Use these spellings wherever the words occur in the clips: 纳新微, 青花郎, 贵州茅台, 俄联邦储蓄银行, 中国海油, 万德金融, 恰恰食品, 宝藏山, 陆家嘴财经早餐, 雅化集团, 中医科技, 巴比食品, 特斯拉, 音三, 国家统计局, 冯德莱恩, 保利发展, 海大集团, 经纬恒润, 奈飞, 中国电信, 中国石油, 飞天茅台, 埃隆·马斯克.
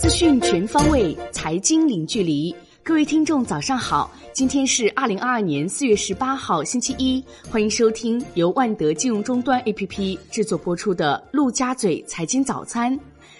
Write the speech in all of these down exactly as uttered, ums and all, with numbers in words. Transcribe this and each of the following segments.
资讯全方位，财经零距离。各位听众，早上好！今天是二零二二年四月十八号，星期一。欢迎收听由万德金融终端 A P P 制作播出的《陆家嘴财经早餐》。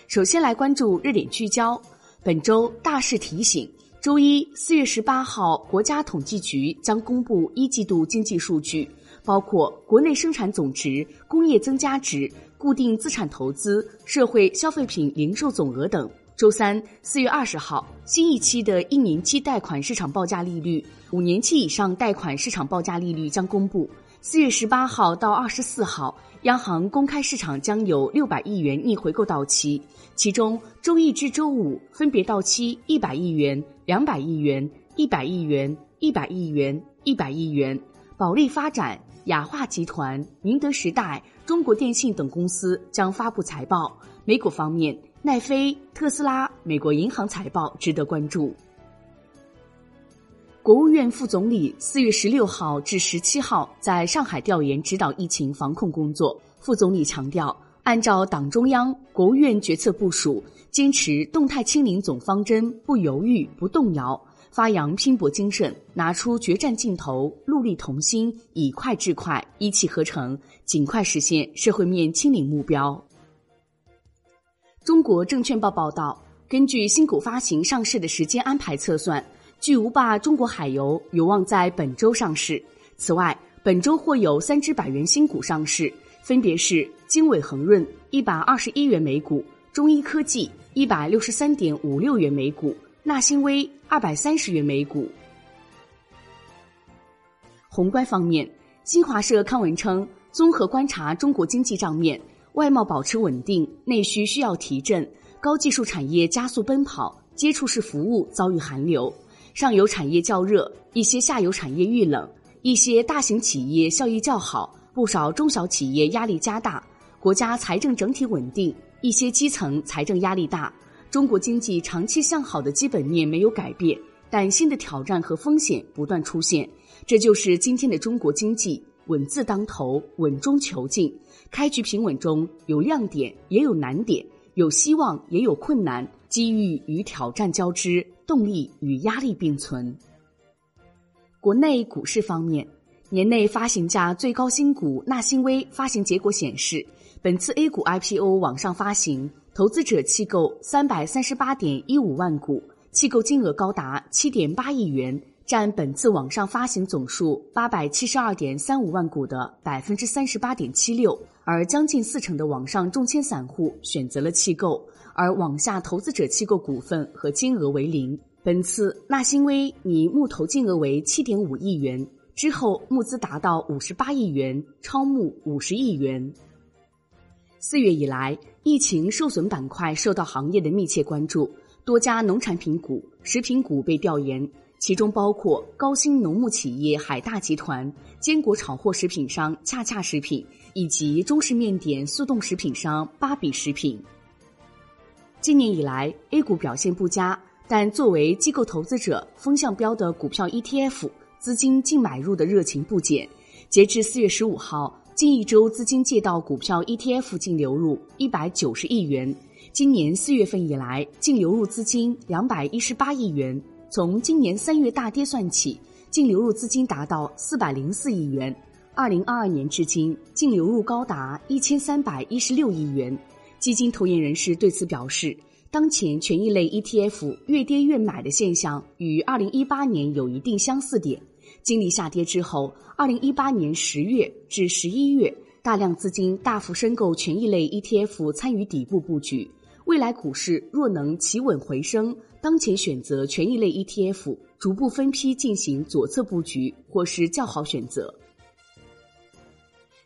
首先来关注热点聚焦。本周大事提醒：周一，四月十八号，国家统计局将公布一季度经济数据，包括国内生产总值、工业增加值、固定资产投资、社会消费品零售总额等。周三，四月二十号，新一期的一年期贷款市场报价利率、五年期以上贷款市场报价利率将公布。四月十八号到二十四号，央行公开市场将有六百亿元逆回购到期，其中周一至周五分别到期一百亿元、两百亿元、一百亿元、一百亿元、一百亿元。保利发展、雅化集团、宁德时代、中国电信等公司将发布财报。美股方面，奈飞、特斯拉、美国银行财报值得关注。国务院副总理四月十六号至十七号在上海调研指导疫情防控工作。副总理强调，按照党中央、国务院决策部署，坚持动态清零总方针，不犹豫、不动摇，发扬拼搏精神，拿出决战劲头，戮力同心，以快制快，一气呵成，尽快实现社会面清零目标。中国证券报报道，根据新股发行上市的时间安排测算，巨无霸中国海油有望在本周上市。此外，本周或有三只百元新股上市，分别是经纬恒润一百二十一元每股、中医科技 一百六十三点五六 元每股、纳新微二百三十元每股。宏观方面，新华社刊文称，综合观察中国经济账面，外贸保持稳定，内需需要提振，高技术产业加速奔跑，接触式服务遭遇寒流，上游产业较热，一些下游产业遇冷，一些大型企业效益较好，不少中小企业压力加大，国家财政整体稳定，一些基层财政压力大。中国经济长期向好的基本面没有改变，但新的挑战和风险不断出现，这就是今天的中国经济。稳字当头，稳中求进。开局平稳中有亮点，也有难点，有希望，也有困难，机遇与挑战交织，动力与压力并存。国内股市方面，年内发行价最高新股纳新微发行结果显示，本次 A 股 I P O 网上发行，投资者弃购 三百三十八点一五 万股，弃购金额高达 七点八 亿元。占本次网上发行总数 八百七十二点三五 万股的 百分之三十八点七六， 而将近四成的网上中签散户选择了弃购，而网下投资者弃购股份和金额为零。本次纳新微拟募投金额为 七点五 亿元，之后募资达到五十八亿元，超募五十亿元。四月以来，疫情受损板块受到行业的密切关注，多家农产品股、食品股被调研，其中包括高新农牧企业海大集团、坚果炒货食品商恰恰食品，以及中式面点速冻食品商巴比食品。今年以来 A 股表现不佳，但作为机构投资者风向标的股票 E T F 资金净买入的热情不减。截至四月十五号，近一周资金借到股票 E T F 净流入一百九十亿元，今年四月份以来净流入资金二百一十八亿元，从今年三月大跌算起，净流入资金达到四百零四亿元。二零二二年至今，净流入高达一千三百一十六亿元。基金投研人士对此表示，当前权益类 E T F 越跌越买的现象与二零一八年有一定相似点。经历下跌之后，二零一八年十月至十一月，大量资金大幅申购权益类 E T F 参与底部布局。未来股市若能企稳回升，当前选择权益类 E T F 逐步分批进行左侧布局或是较好选择。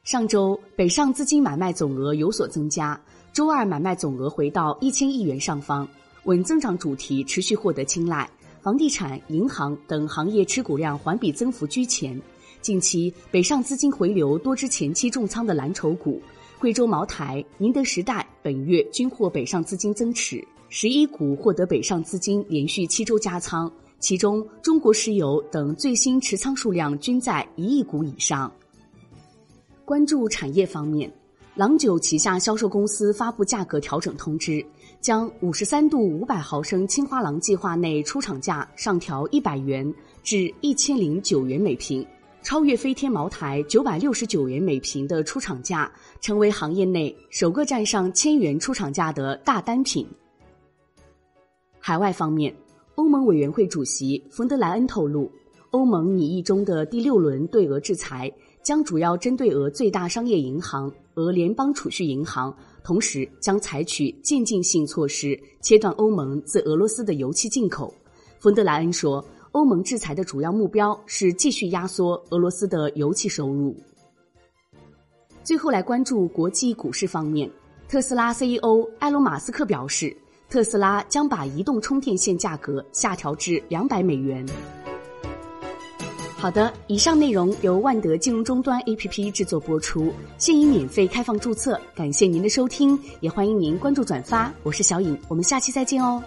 上周北上资金买卖总额有所增加，周二买卖总额回到一千亿元上方，稳增长主题持续获得青睐，房地产、银行等行业持股量环比增幅居前。近期北上资金回流多支前期重仓的蓝筹股，贵州茅台、宁德时代本月均获北上资金增持，十一股获得北上资金连续七周加仓，其中中国石油等最新持仓数量均在一亿股以上。关注产业方面，郎酒旗下销售公司发布价格调整通知，将五十三度五百毫升青花郎计划内出厂价上调一百元至一千零九元每瓶，超越飞天茅台九百六十九元每瓶的出厂价，成为行业内首个站上千元出厂价的大单品。海外方面，欧盟委员会主席冯德莱恩透露，欧盟拟议中的第六轮对俄制裁将主要针对俄最大商业银行俄联邦储蓄银行，同时将采取渐进性措施，切断欧盟自俄罗斯的油气进口。冯德莱恩说，欧盟制裁的主要目标是继续压缩俄罗斯的油气收入。最后来关注国际股市方面，特斯拉 C E O 埃隆·马斯克表示，特斯拉将把移动充电线价格下调至两百美元。好的，以上内容由万德金融终端 A P P 制作播出，现已免费开放注册，感谢您的收听，也欢迎您关注转发。我是小颖，我们下期再见哦。